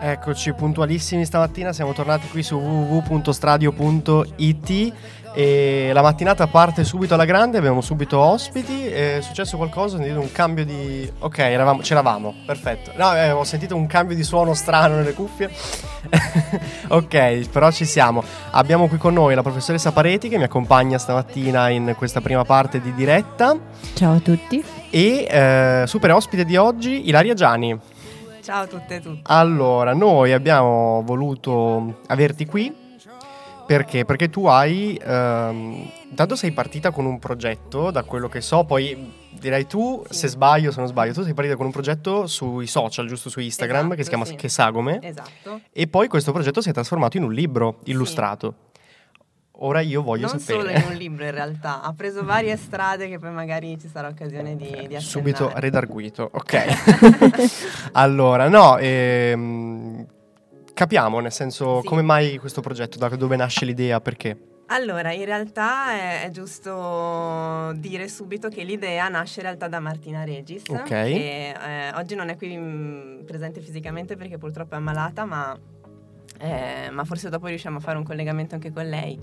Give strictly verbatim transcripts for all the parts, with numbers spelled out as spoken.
Eccoci puntualissimi stamattina, siamo tornati qui su w w w punto stradio punto i t e la mattinata parte subito alla grande, abbiamo subito ospiti, è successo qualcosa, ho sentito un cambio di... ok, eravamo, c'eravamo, perfetto, no, eh, ho sentito un cambio di suono strano nelle cuffie, ok, però ci siamo. Abbiamo qui con noi la professoressa Pareti che mi accompagna stamattina in questa prima parte di diretta. Ciao a tutti. E eh, super ospite di oggi, Ilaria Giani. Ciao a tutte e tutti. Allora, noi abbiamo voluto averti qui perché perché tu hai ehm, tanto sei partita con un progetto, da quello che so, poi direi tu, sì. se sbaglio, se non sbaglio, tu sei partita con un progetto sui social, giusto, su Instagram, esatto, che si chiama sì. Che Sagome. Esatto. E poi questo progetto si è trasformato in un libro illustrato. Sì. Ora io voglio non sapere. Non solo in un libro, in realtà, ha preso varie strade che poi magari ci sarà occasione di, di accennare. Subito redarguito, ok. Allora, no, ehm, capiamo, nel senso, sì. come mai questo progetto, da dove nasce l'idea, perché? Allora, in realtà è, è giusto dire subito che l'idea nasce in realtà da Martina Regis, okay. che eh, oggi non è qui mh, presente fisicamente perché purtroppo è ammalata, ma... Eh, ma forse dopo riusciamo a fare un collegamento anche con lei.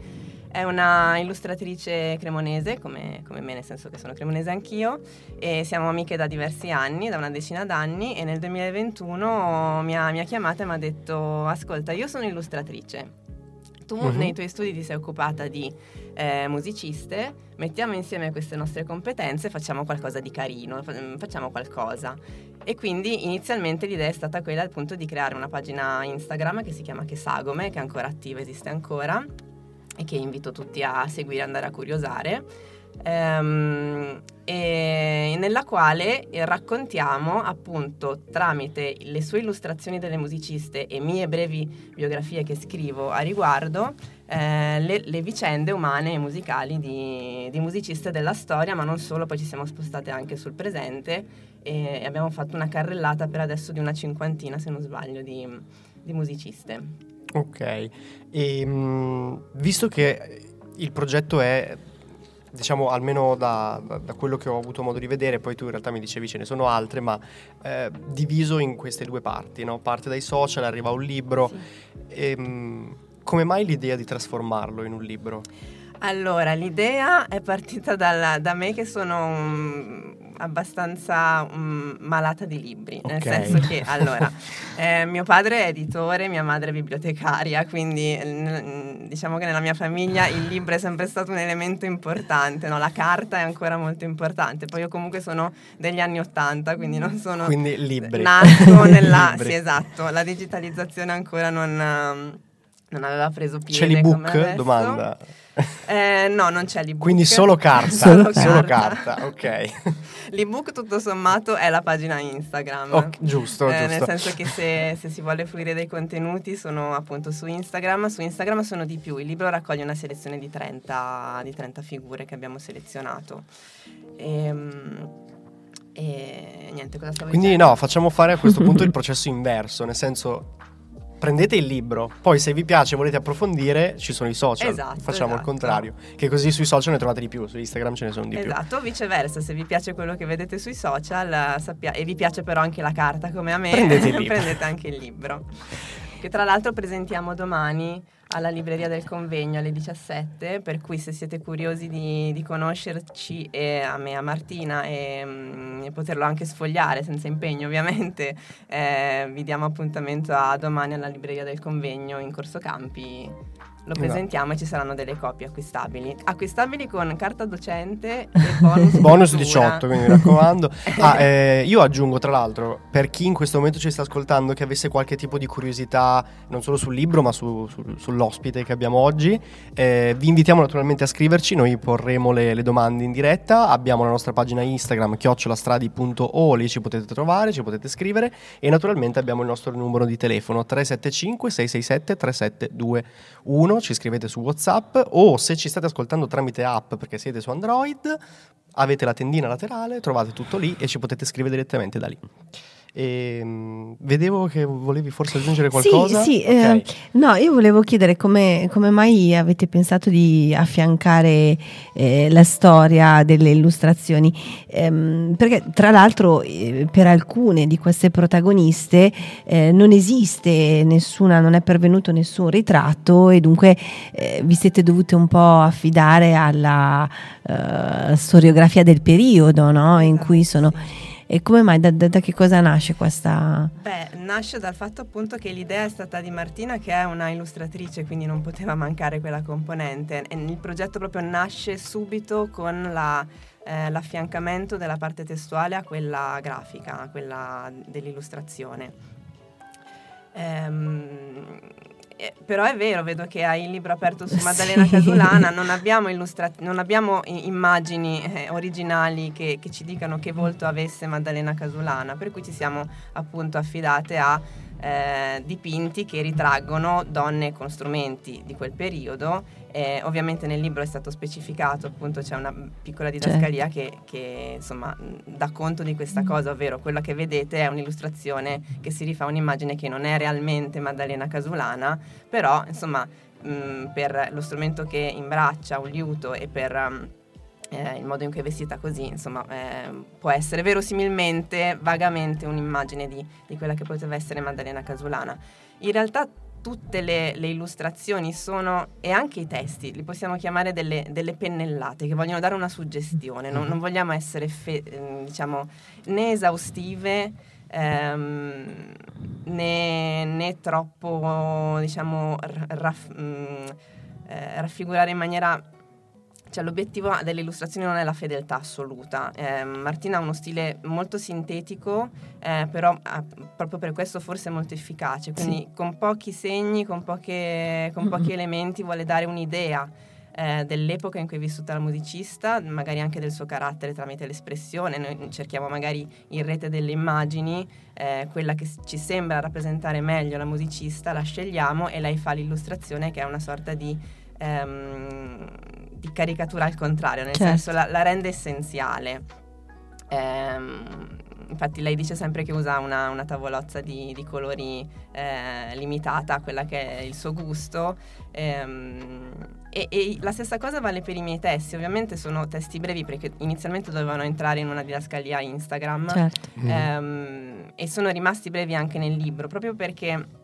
È una illustratrice cremonese come, come me, nel senso che sono cremonese anch'io, e siamo amiche da diversi anni, da una decina d'anni, e nel duemilaventuno mi ha, mi ha chiamata e mi ha detto: ascolta, io sono illustratrice, tu uh-huh. nei tuoi studi ti sei occupata di eh, musiciste, mettiamo insieme queste nostre competenze, facciamo qualcosa di carino, facciamo qualcosa. E quindi inizialmente l'idea è stata quella, appunto, di creare una pagina Instagram che si chiama Che Sagome, che è ancora attiva, esiste ancora, e che invito tutti a seguire, andare a curiosare, ehm, e nella quale raccontiamo, appunto, tramite le sue illustrazioni delle musiciste e mie brevi biografie che scrivo a riguardo, eh, le, le vicende umane e musicali di, di musiciste della storia, ma non solo. Poi ci siamo spostate anche sul presente e abbiamo fatto una carrellata per adesso di una cinquantina, se non sbaglio, di, di musiciste. Ok, e, mh, visto che il progetto è, diciamo, almeno da, da, da quello che ho avuto modo di vedere, poi tu in realtà mi dicevi ce ne sono altre, ma eh, diviso in queste due parti, no? Parte dai social, arriva un libro, sì. e, mh, come mai l'idea di trasformarlo in un libro? Allora, l'idea è partita dalla, da me che sono um, abbastanza um, malata di libri, okay. nel senso che, allora, eh, mio padre è editore, mia madre è bibliotecaria, quindi n- diciamo che nella mia famiglia il libro è sempre stato un elemento importante, no? La carta è ancora molto importante. Poi io comunque sono degli anni ottanta, quindi non sono... Quindi libri. Nato nella... libri. Sì, esatto, la digitalizzazione ancora non... Um, non aveva preso piede. C'è l'ebook? Domanda. Eh, no, non c'è l'ebook. Quindi solo carta. solo, solo carta. Solo carta, ok. L'ebook tutto sommato è la pagina Instagram. Okay, giusto, eh, giusto. Nel senso che se, se si vuole fruire dei contenuti sono appunto su Instagram. Su Instagram sono di più. Il libro raccoglie una selezione di trenta, di trenta figure che abbiamo selezionato. Ehm... E niente, cosa stavo Quindi dicendo? No, facciamo fare a questo punto il processo inverso, nel senso... Prendete il libro, poi se vi piace e volete approfondire ci sono i social, esatto, facciamo esatto. il contrario, che così sui social ne trovate di più, su Instagram ce ne sono di esatto, più. Esatto, viceversa, se vi piace quello che vedete sui social sappia- e vi piace però anche la carta come a me, prendete, il libro. prendete anche il libro, che tra l'altro presentiamo domani alla libreria del convegno alle diciassette, per cui se siete curiosi di, di conoscerci e a me, a Martina, e, mh, e poterlo anche sfogliare senza impegno ovviamente, eh, vi diamo appuntamento a domani alla libreria del convegno in Corso Campi, lo presentiamo no. e ci saranno delle copie acquistabili acquistabili con carta docente e bonus, bonus diciotto, quindi mi raccomando. ah, eh, io aggiungo tra l'altro, per chi in questo momento ci sta ascoltando che avesse qualche tipo di curiosità non solo sul libro ma su, su, sull'ospite che abbiamo oggi, eh, vi invitiamo naturalmente a scriverci, noi porremo le, le domande in diretta. Abbiamo la nostra pagina Instagram chiocciola stradi punto o, lì ci potete trovare, ci potete scrivere, e naturalmente abbiamo il nostro numero di telefono tre sette cinque sei sei sette tre sette due uno. Ci scrivete su WhatsApp, o se ci state ascoltando tramite app perché siete su Android, avete la tendina laterale, trovate tutto lì e ci potete scrivere direttamente da lì. E, mh, vedevo che volevi forse aggiungere qualcosa. Sì, sì, okay. eh, no, io volevo chiedere come, come mai avete pensato di affiancare eh, la storia delle illustrazioni, ehm, perché tra l'altro eh, per alcune di queste protagoniste eh, non esiste nessuna, non è pervenuto nessun ritratto, e dunque eh, vi siete dovute un po' affidare alla eh, storiografia del periodo, no? In cui sono. E come mai, da, da, da che cosa nasce questa? Beh, nasce dal fatto appunto che l'idea è stata di Martina, che è una illustratrice, quindi non poteva mancare quella componente, e il progetto proprio nasce subito con la, eh, l'affiancamento della parte testuale a quella grafica, a quella dell'illustrazione. Ehm... Eh, però è vero, vedo che hai il libro aperto su Maddalena Casulana. Non abbiamo, illustra- non abbiamo immagini eh, originali che, che ci dicano che volto avesse Maddalena Casulana, per cui ci siamo appunto affidate a eh, dipinti che ritraggono donne con strumenti di quel periodo. Eh, ovviamente nel libro è stato specificato, appunto c'è una piccola didascalia che, che insomma dà conto di questa cosa, ovvero quella che vedete è un'illustrazione che si rifà a un'immagine che non è realmente Maddalena Casulana, però insomma mh, per lo strumento che imbraccia, un liuto, e per um, eh, il modo in cui è vestita così, insomma eh, può essere verosimilmente, vagamente un'immagine di, di quella che poteva essere Maddalena Casulana. In realtà tutte le, le illustrazioni sono, e anche i testi, li possiamo chiamare delle, delle pennellate che vogliono dare una suggestione, non, non vogliamo essere fe, diciamo né esaustive ehm, né, né troppo, diciamo, raff, mh, eh, raffigurare in maniera, cioè l'obiettivo delle illustrazioni non è la fedeltà assoluta. eh, Martina ha uno stile molto sintetico, eh, però eh, proprio per questo forse molto efficace, quindi sì. Con pochi segni, con, poche, con pochi elementi vuole dare un'idea eh, dell'epoca in cui è vissuta la musicista, magari anche del suo carattere tramite l'espressione. Noi cerchiamo magari in rete delle immagini eh, quella che ci sembra rappresentare meglio la musicista, la scegliamo e lei fa l'illustrazione, che è una sorta di Ehm, di caricatura al contrario, nel certo. senso la, la rende essenziale. Ehm, infatti lei dice sempre che usa una, una tavolozza di, di colori eh, limitata a quella che è il suo gusto. Ehm, e, e la stessa cosa vale per i miei testi. Ovviamente sono testi brevi, perché inizialmente dovevano entrare in una didascalia Instagram, certo. ehm, e sono rimasti brevi anche nel libro, proprio perché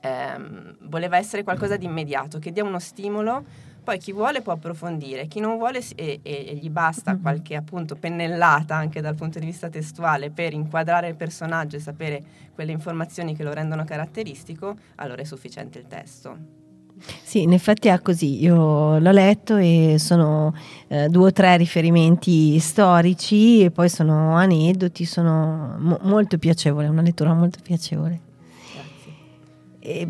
Eh, voleva essere qualcosa di immediato, che dia uno stimolo, poi chi vuole può approfondire, chi non vuole e, e gli basta qualche appunto pennellata anche dal punto di vista testuale per inquadrare il personaggio e sapere quelle informazioni che lo rendono caratteristico, allora è sufficiente il testo. Sì, in effetti è così, io l'ho letto e sono eh, due o tre riferimenti storici e poi sono aneddoti, sono mo- molto piacevole, una lettura molto piacevole.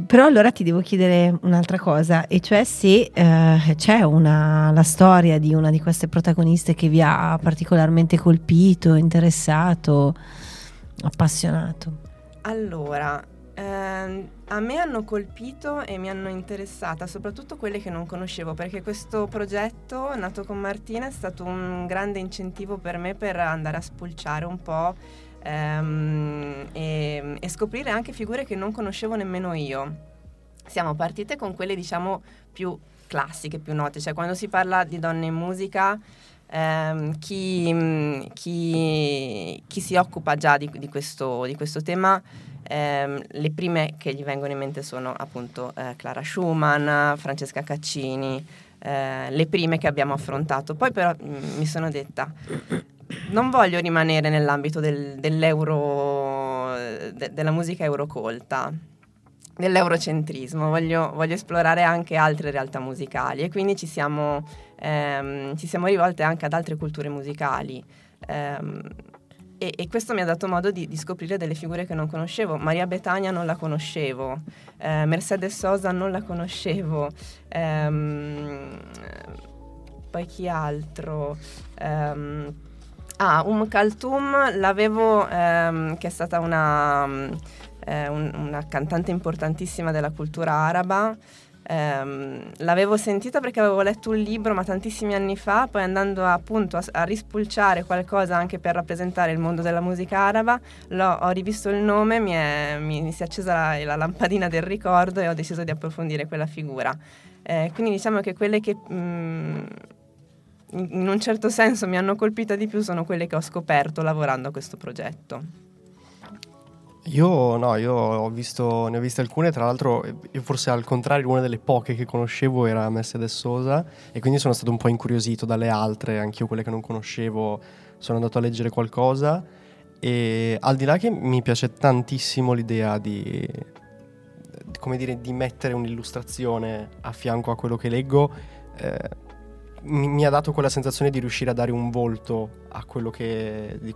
Però allora ti devo chiedere un'altra cosa, e cioè se eh, c'è una, la storia di una di queste protagoniste che vi ha particolarmente colpito, interessato, appassionato. Allora, ehm, a me hanno colpito e mi hanno interessata soprattutto quelle che non conoscevo, perché questo progetto nato con Martina è stato un grande incentivo per me per andare a spulciare un po' E, e scoprire anche figure che non conoscevo nemmeno io. Siamo partite con quelle, diciamo, più classiche, più note, cioè quando si parla di donne in musica ehm, chi, chi, chi si occupa già di, di, questo, di questo tema, ehm, le prime che gli vengono in mente sono appunto eh, Clara Schumann, Francesca Caccini, eh, le prime che abbiamo affrontato. Poi però mh, mi sono detta, non voglio rimanere nell'ambito del, dell'euro, de, della musica eurocolta, dell'eurocentrismo, voglio, voglio esplorare anche altre realtà musicali, e quindi ci siamo, ehm, ci siamo rivolte anche ad altre culture musicali. Ehm, E, e questo mi ha dato modo di, di scoprire delle figure che non conoscevo. Maria Betania non la conoscevo, eh, Mercedes Sosa non la conoscevo, ehm, poi chi altro? Ehm, ah, Umm Kulthum l'avevo, ehm, che è stata una, eh, un, una cantante importantissima della cultura araba. ehm, l'avevo sentita perché avevo letto un libro, ma tantissimi anni fa, poi andando appunto a, a rispulciare qualcosa anche per rappresentare il mondo della musica araba, l'ho, ho rivisto il nome, mi, è, mi, mi si è accesa la, la lampadina del ricordo e ho deciso di approfondire quella figura. Eh, quindi diciamo che quelle che mh, in un certo senso mi hanno colpita di più sono quelle che ho scoperto lavorando a questo progetto. Io no, io ho visto, ne ho viste alcune, tra l'altro io forse al contrario una delle poche che conoscevo era Mercedes Sosa e quindi sono stato un po' incuriosito dalle altre, anch'io quelle che non conoscevo sono andato a leggere qualcosa e al di là che mi piace tantissimo l'idea di, come dire, di mettere un'illustrazione a fianco a quello che leggo, eh, mi, mi ha dato quella sensazione di riuscire a dare un volto a quello che... Di,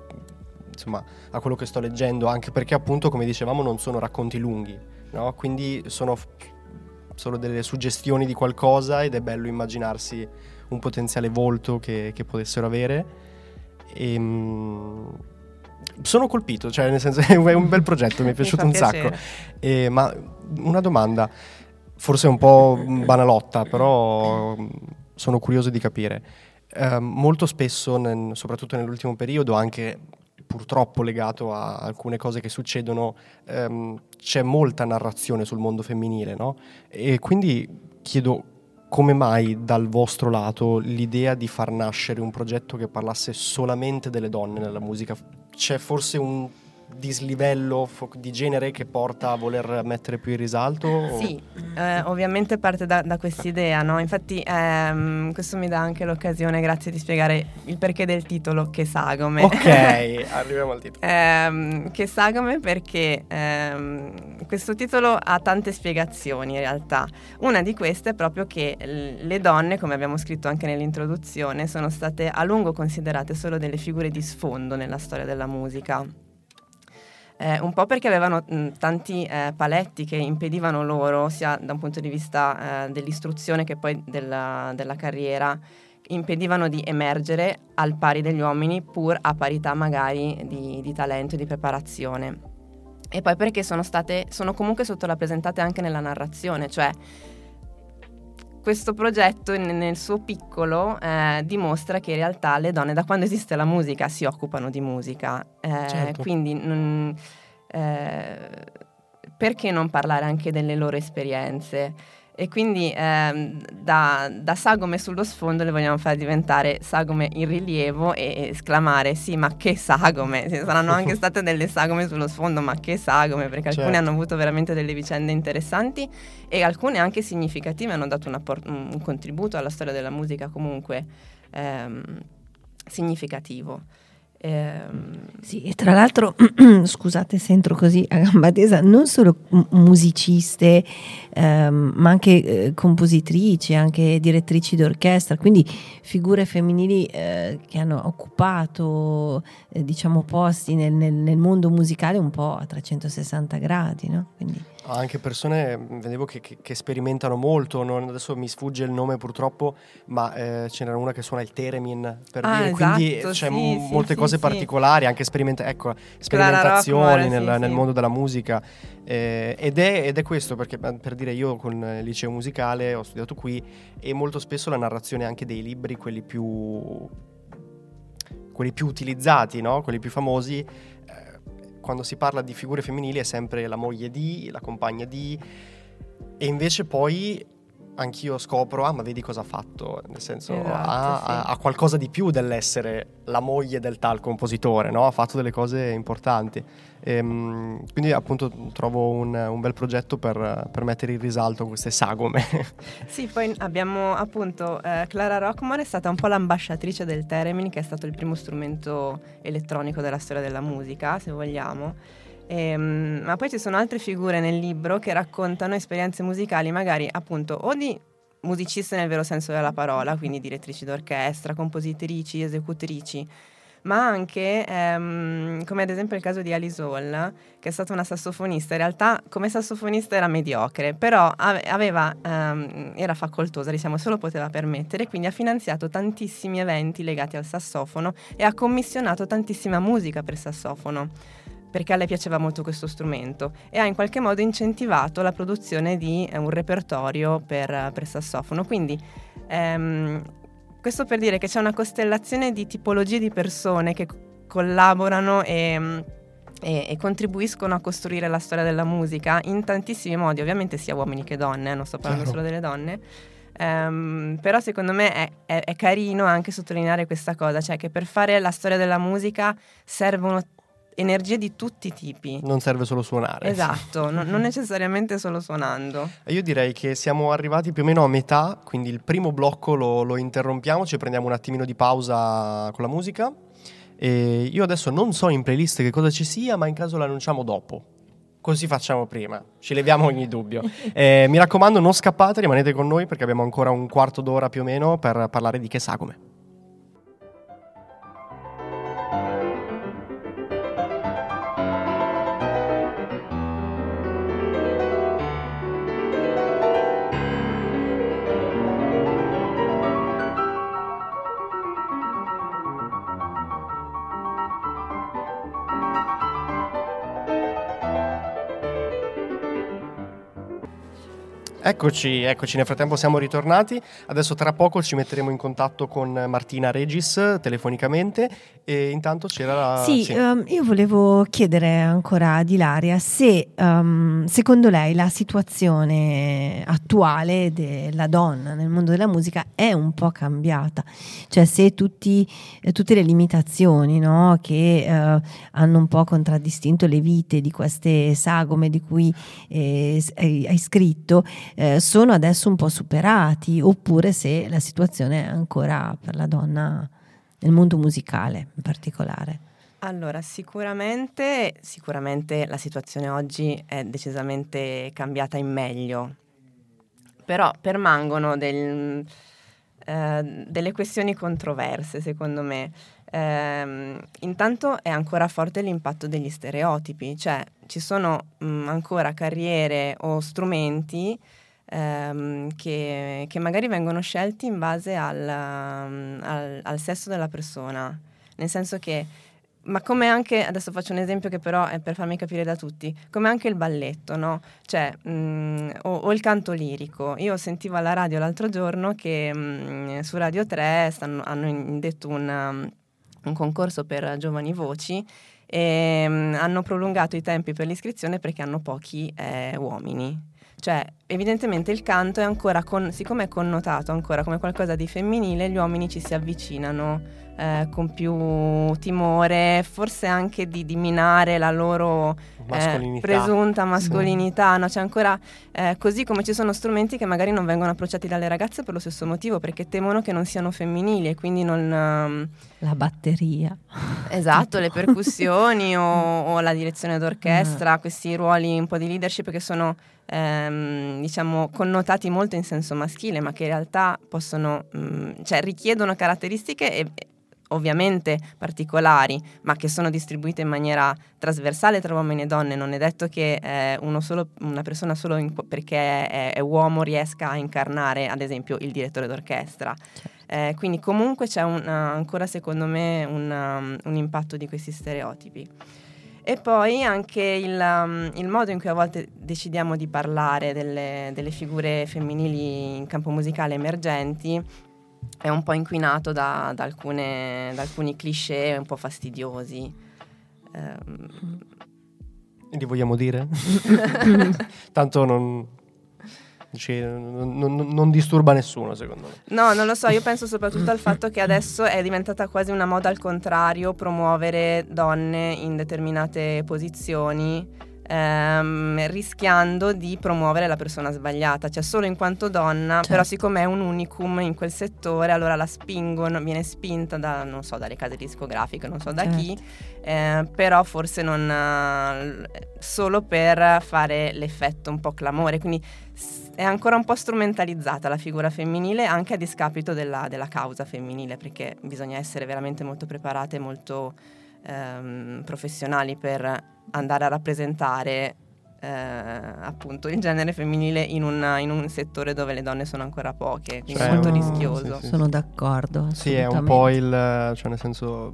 insomma a quello che sto leggendo, anche perché appunto come dicevamo non sono racconti lunghi, no? Quindi sono f- solo delle suggestioni di qualcosa ed è bello immaginarsi un potenziale volto che, che potessero avere e, mh, sono colpito, cioè nel senso è un bel progetto, mi è piaciuto mi fa un piacere. Sacco e, ma una domanda forse un po' banalotta, però sono curioso di capire, eh, molto spesso nel, soprattutto nell'ultimo periodo, anche purtroppo legato a alcune cose che succedono, ehm, c'è molta narrazione sul mondo femminile, no? E quindi chiedo come mai dal vostro lato l'idea di far nascere un progetto che parlasse solamente delle donne nella musica. C'è forse un dislivello di genere che porta a voler mettere più in risalto? Sì, eh, ovviamente parte da, da quest'idea, no? Infatti ehm, questo mi dà anche l'occasione, grazie, di spiegare il perché del titolo Che Sagome. Ok, arriviamo al titolo. eh, Che Sagome perché ehm, questo titolo ha tante spiegazioni in realtà. Una di queste è proprio che le donne, come abbiamo scritto anche nell'introduzione, sono state a lungo considerate solo delle figure di sfondo nella storia della musica. Eh, un po' perché avevano mh, tanti eh, paletti che impedivano loro, sia da un punto di vista eh, dell'istruzione che poi della, della carriera, impedivano di emergere al pari degli uomini, pur a parità magari di, di talento e di preparazione. E poi perché sono state, sono comunque sottorappresentate anche nella narrazione, cioè questo progetto nel suo piccolo eh, dimostra che in realtà le donne, da quando esiste la musica, si occupano di musica. Eh, certo. Quindi non, eh, perché non parlare anche delle loro esperienze? E quindi eh, da, da sagome sullo sfondo le vogliamo far diventare sagome in rilievo e esclamare sì, ma che sagome! Ci saranno anche state delle sagome sullo sfondo, ma che sagome! Perché certo, alcune hanno avuto veramente delle vicende interessanti e alcune anche significative, hanno dato un, apport- un contributo alla storia della musica comunque ehm, significativo. Sì, e tra l'altro scusate se entro così a gamba tesa, non solo musiciste ehm, ma anche eh, compositrici, anche direttrici d'orchestra, quindi figure femminili eh, che hanno occupato eh, diciamo posti nel, nel, nel mondo musicale un po' a trecentosessanta gradi, no? Quindi anche persone, vedevo che, che, che sperimentano molto, non, adesso mi sfugge il nome purtroppo, ma eh, ce n'era una che suona il Theremin, per ah, dire, esatto, quindi c'è sì, m- sì, molte sì, cose sì. particolari, anche sperimenta- ecco, sperimentazioni Rockmore, nel, sì, nel sì. mondo della musica, eh, ed, è, ed è questo, perché per dire io con il liceo musicale ho studiato qui e molto spesso la narrazione anche dei libri, quelli più, quelli più utilizzati, no? Quelli più famosi, quando si parla di figure femminili è sempre la moglie di, la compagna di, e invece poi anch'io scopro, ah ma vedi cosa ha fatto, nel senso esatto, ha, sì. ha, ha qualcosa di più dell'essere la moglie del tal compositore, no? Ha fatto delle cose importanti, e, quindi appunto trovo un, un bel progetto per, per mettere in risalto queste sagome. Sì, poi abbiamo appunto eh, Clara Rockmore è stata un po' l'ambasciatrice del Theremin, che è stato il primo strumento elettronico della storia della musica, se vogliamo. E, ma poi ci sono altre figure nel libro che raccontano esperienze musicali magari appunto o di musiciste nel vero senso della parola, quindi direttrici d'orchestra, compositrici, esecutrici, ma anche ehm, come ad esempio il caso di Alice Hall, che è stata una sassofonista, in realtà come sassofonista era mediocre, però aveva, ehm, era facoltosa, diciamo, se lo poteva permettere, quindi ha finanziato tantissimi eventi legati al sassofono e ha commissionato tantissima musica per sassofono. perché a lei piaceva molto questo strumento, e ha in qualche modo incentivato la produzione di eh, un repertorio per, per sassofono. Quindi ehm, questo per dire che c'è una costellazione di tipologie di persone che collaborano e, e, e contribuiscono a costruire la storia della musica in tantissimi modi, ovviamente sia uomini che donne, non sto parlando Certo. solo delle donne. Um, però secondo me è, è, è carino anche sottolineare questa cosa, cioè che per fare la storia della musica servono energie di tutti i tipi, non serve solo suonare. Esatto, no, non necessariamente solo suonando. Io direi che siamo arrivati più o meno a metà, quindi il primo blocco lo, lo interrompiamo, ci prendiamo un attimino di pausa con la musica, e io adesso non so in playlist che cosa ci sia, ma in caso la annunciamo dopo. Così facciamo prima, ci leviamo ogni dubbio. Eh, mi raccomando, non scappate, rimanete con noi perché abbiamo ancora un quarto d'ora più o meno per parlare di Che Sagome. Eccoci, eccoci, nel frattempo siamo ritornati. Adesso tra poco ci metteremo in contatto con Martina Regis telefonicamente, e intanto c'era la... Sì, sì. Um, io volevo chiedere ancora ad Ilaria se um, secondo lei la situazione attuale della donna nel mondo della musica è un po' cambiata, cioè se tutti, eh, tutte le limitazioni, no, che eh, hanno un po' contraddistinto le vite di queste sagome di cui eh, hai scritto Eh, sono adesso un po' superati, oppure se la situazione è ancora per la donna nel mondo musicale in particolare. Allora, sicuramente, sicuramente la situazione oggi è decisamente cambiata in meglio, però permangono del, eh, delle questioni controverse, secondo me. Eh, intanto è ancora forte l'impatto degli stereotipi, cioè ci sono mh, ancora carriere o strumenti ehm, che, che magari vengono scelti in base al, al, al sesso della persona, nel senso che, ma come anche, adesso faccio un esempio che però è per farmi capire da tutti, come anche il balletto, no? Cioè, mh, o, o il canto lirico. Io sentivo alla radio l'altro giorno che mh, su Radio tre stanno, hanno indetto un... un concorso per giovani voci, e um, hanno prolungato i tempi per l'iscrizione perché hanno pochi eh, uomini. Cioè, evidentemente il canto è ancora, con, siccome è connotato ancora come qualcosa di femminile, gli uomini ci si avvicinano eh, con più timore, forse anche di, di minare la loro mascolinità. Eh, presunta mascolinità. Sì. No? C'è ancora, eh, così come ci sono strumenti che magari non vengono approcciati dalle ragazze per lo stesso motivo, perché temono che non siano femminili e quindi non... Um... La batteria. Esatto, le percussioni o, o la direzione d'orchestra, no. Questi ruoli un po' di leadership che sono... Ehm, diciamo connotati molto in senso maschile, ma che in realtà possono mh, cioè richiedono caratteristiche e, ovviamente particolari, ma che sono distribuite in maniera trasversale tra uomini e donne. Non è detto che eh, uno solo, una persona solo in, perché è, è uomo riesca a incarnare ad esempio il direttore d'orchestra. Eh, quindi comunque c'è un, uh, ancora secondo me un, um, un impatto di questi stereotipi. E poi anche il, um, il modo in cui a volte decidiamo di parlare delle, delle figure femminili in campo musicale emergenti è un po' inquinato da, da, alcune, da alcuni cliché un po' fastidiosi. Um... Li vogliamo dire? Tanto non... Cioè, non, non disturba nessuno, secondo me. No, non lo so, io penso soprattutto al fatto che adesso è diventata quasi una moda al contrario promuovere donne in determinate posizioni, ehm, rischiando di promuovere la persona sbagliata, cioè solo in quanto donna, certo. Però siccome è un unicum in quel settore, allora la spingono, viene spinta da, non so, dalle case discografiche, non so da certo. chi, eh, però forse non solo per fare l'effetto un po' clamore, quindi è ancora un po' strumentalizzata la figura femminile, anche a discapito della, della causa femminile, perché bisogna essere veramente molto preparate, molto ehm, professionali per andare a rappresentare eh, appunto il genere femminile in, una, in un settore dove le donne sono ancora poche, quindi cioè, è molto no, rischioso. Sì, sì. Sono d'accordo. Sì, è un po' il, cioè nel senso...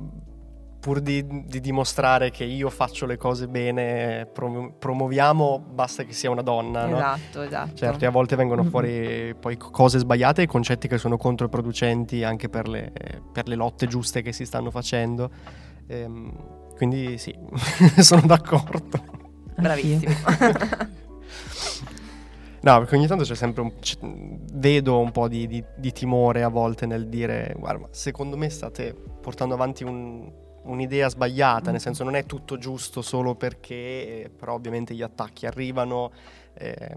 pur di, di dimostrare che io faccio le cose bene, prom- promuoviamo, basta che sia una donna. Esatto, no? Esatto. Certo, e a volte vengono fuori poi cose sbagliate e concetti che sono controproducenti anche per le, per le lotte giuste che si stanno facendo. Ehm, quindi sì, sono d'accordo. Bravissimo. No, perché ogni tanto c'è sempre un, c- vedo un po' di, di, di timore a volte nel dire: guarda, secondo me state portando avanti un, un'idea sbagliata, nel senso non è tutto giusto solo perché, però ovviamente gli attacchi arrivano, eh,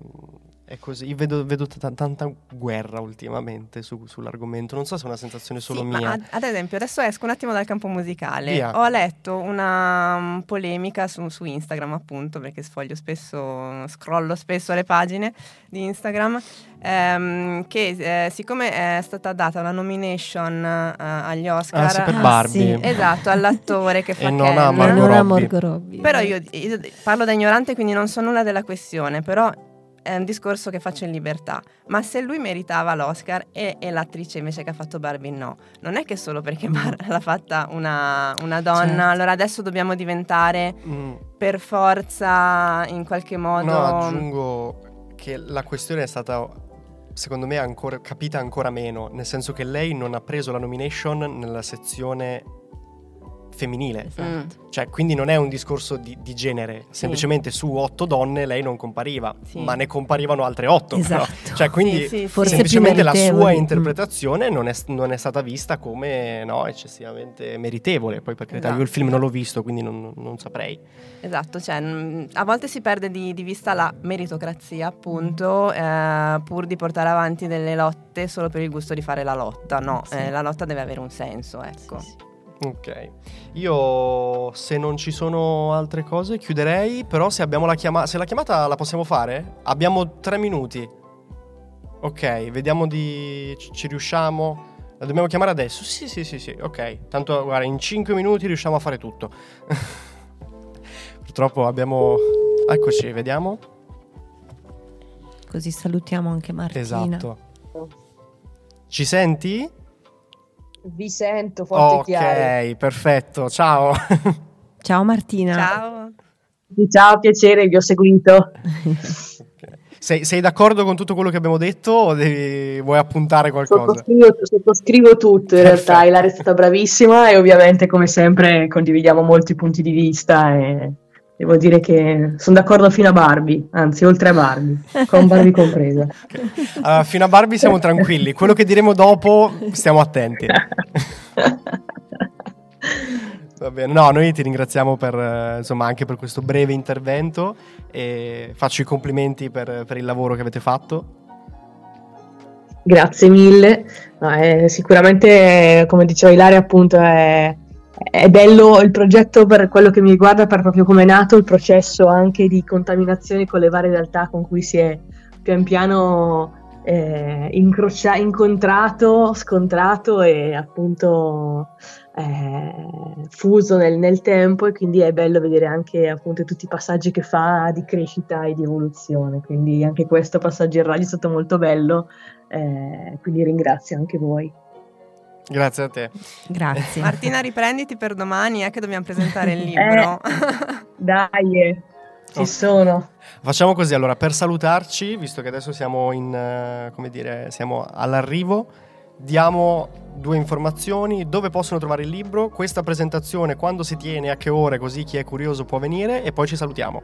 è così. Io vedo, vedo t- tanta guerra ultimamente su, sull'argomento, non so se è una sensazione solo sì, mia. Ma ad, ad esempio adesso esco un attimo dal campo musicale, Via. Ho letto una um, polemica su, su Instagram, appunto, perché sfoglio spesso, scrollo spesso le pagine di Instagram, ehm, che eh, siccome è stata data una nomination eh, agli Oscar, ah, sì, per Barbie. Ah, sì. Esatto, all'attore che fa Ken, non a Margot Robbie. Però io, io parlo da ignorante, quindi non so nulla della questione, però è un discorso che faccio in libertà. Ma se lui meritava l'Oscar e, e l'attrice invece che ha fatto Barbie no, non è che solo perché Bar- l'ha fatta una, una donna, certo, allora adesso dobbiamo diventare mm. per forza in qualche modo. No, aggiungo che la questione è stata, secondo me, ancora capita ancora meno, nel senso che lei non ha preso la nomination nella sezione femminile, esatto. Cioè, quindi non è un discorso di, di genere, sì. Semplicemente su otto donne lei non compariva, sì. Ma ne comparivano altre otto, esatto. Però. Cioè, quindi sì, sì, semplicemente la sua interpretazione mm. non, è, non è stata vista come no eccessivamente meritevole. Poi per carità, esatto. Io il film non l'ho visto, quindi non, non saprei. Esatto, cioè a volte si perde di, di vista la meritocrazia, appunto, eh, pur di portare avanti delle lotte solo per il gusto di fare la lotta. No, sì. eh, la lotta deve avere un senso, ecco. Sì, sì. Ok, io se non ci sono altre cose chiuderei, però se abbiamo la chiamata, se la chiamata la possiamo fare? Abbiamo tre minuti. Ok, vediamo di ci riusciamo. La dobbiamo chiamare adesso? Sì, sì, sì, sì. Ok, tanto guarda, in cinque minuti riusciamo a fare tutto. Purtroppo abbiamo... Eccoci, vediamo. Così salutiamo anche Martina. Esatto. Ci senti? Vi sento forte e okay, chiaro. Ok, perfetto, ciao. Ciao Martina. Ciao. Ciao, piacere, vi ho seguito. Sei, sei d'accordo con tutto quello che abbiamo detto o devi, vuoi appuntare qualcosa? Sottoscrivo, sottoscrivo tutto in perfetto. Realtà, Ilaria è stata bravissima e ovviamente come sempre condividiamo molti punti di vista e devo dire che sono d'accordo fino a Barbie, anzi oltre a Barbie, con Barbie compresa. Okay. Allora, fino a Barbie siamo tranquilli, quello che diremo dopo stiamo attenti. Va bene, no, noi ti ringraziamo per, insomma, anche per questo breve intervento e faccio i complimenti per, per il lavoro che avete fatto. Grazie mille, no, è, sicuramente come diceva Ilaria appunto è... È bello il progetto per quello che mi riguarda, per proprio come è nato il processo anche di contaminazione con le varie realtà con cui si è pian piano eh, incrocia- incontrato, scontrato e appunto eh, fuso nel, nel tempo, e quindi è bello vedere anche appunto tutti i passaggi che fa di crescita e di evoluzione, quindi anche questo passaggio in radio è stato molto bello, eh, quindi ringrazio anche voi. Grazie a te. Grazie. Martina, riprenditi per domani, è che dobbiamo presentare il libro. Eh, dai, ci oh. sono. Facciamo così, allora, per salutarci, visto che adesso siamo in, come dire, siamo all'arrivo, diamo due informazioni, dove possono trovare il libro, questa presentazione, quando si tiene, a che ore, così chi è curioso può venire e poi ci salutiamo.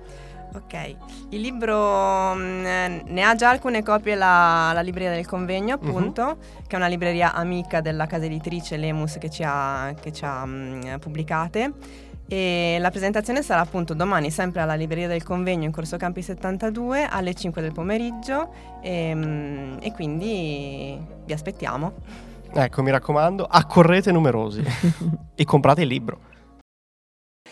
Ok, il libro mh, ne ha già alcune copie la, la libreria del convegno, appunto, uh-huh. che è una libreria amica della casa editrice Lemus che ci ha, che ci ha mh, pubblicate, e la presentazione sarà appunto domani sempre alla libreria del convegno in Corso Campi settantadue alle cinque del pomeriggio e, mh, e quindi vi aspettiamo. Ecco, mi raccomando, accorrete numerosi e comprate il libro.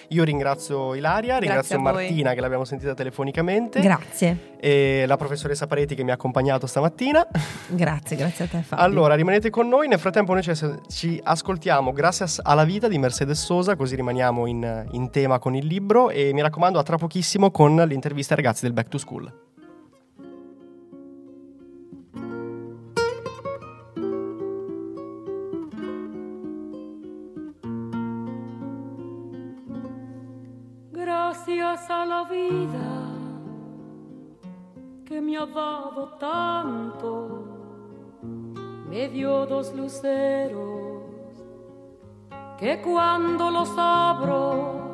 Io ringrazio Ilaria, ringrazio Martina che l'abbiamo sentita telefonicamente. Grazie. E la professoressa Pareti che mi ha accompagnato stamattina. Grazie, grazie a te Fabio. Allora rimanete con noi, nel frattempo noi ci ascoltiamo Gracias a la vita di Mercedes Sosa, così rimaniamo in, in tema con il libro e mi raccomando a tra pochissimo con l'intervista ai ragazzi del Back to School. gracias a la vida que me ha dado tanto, me dio dos luceros que cuando los abro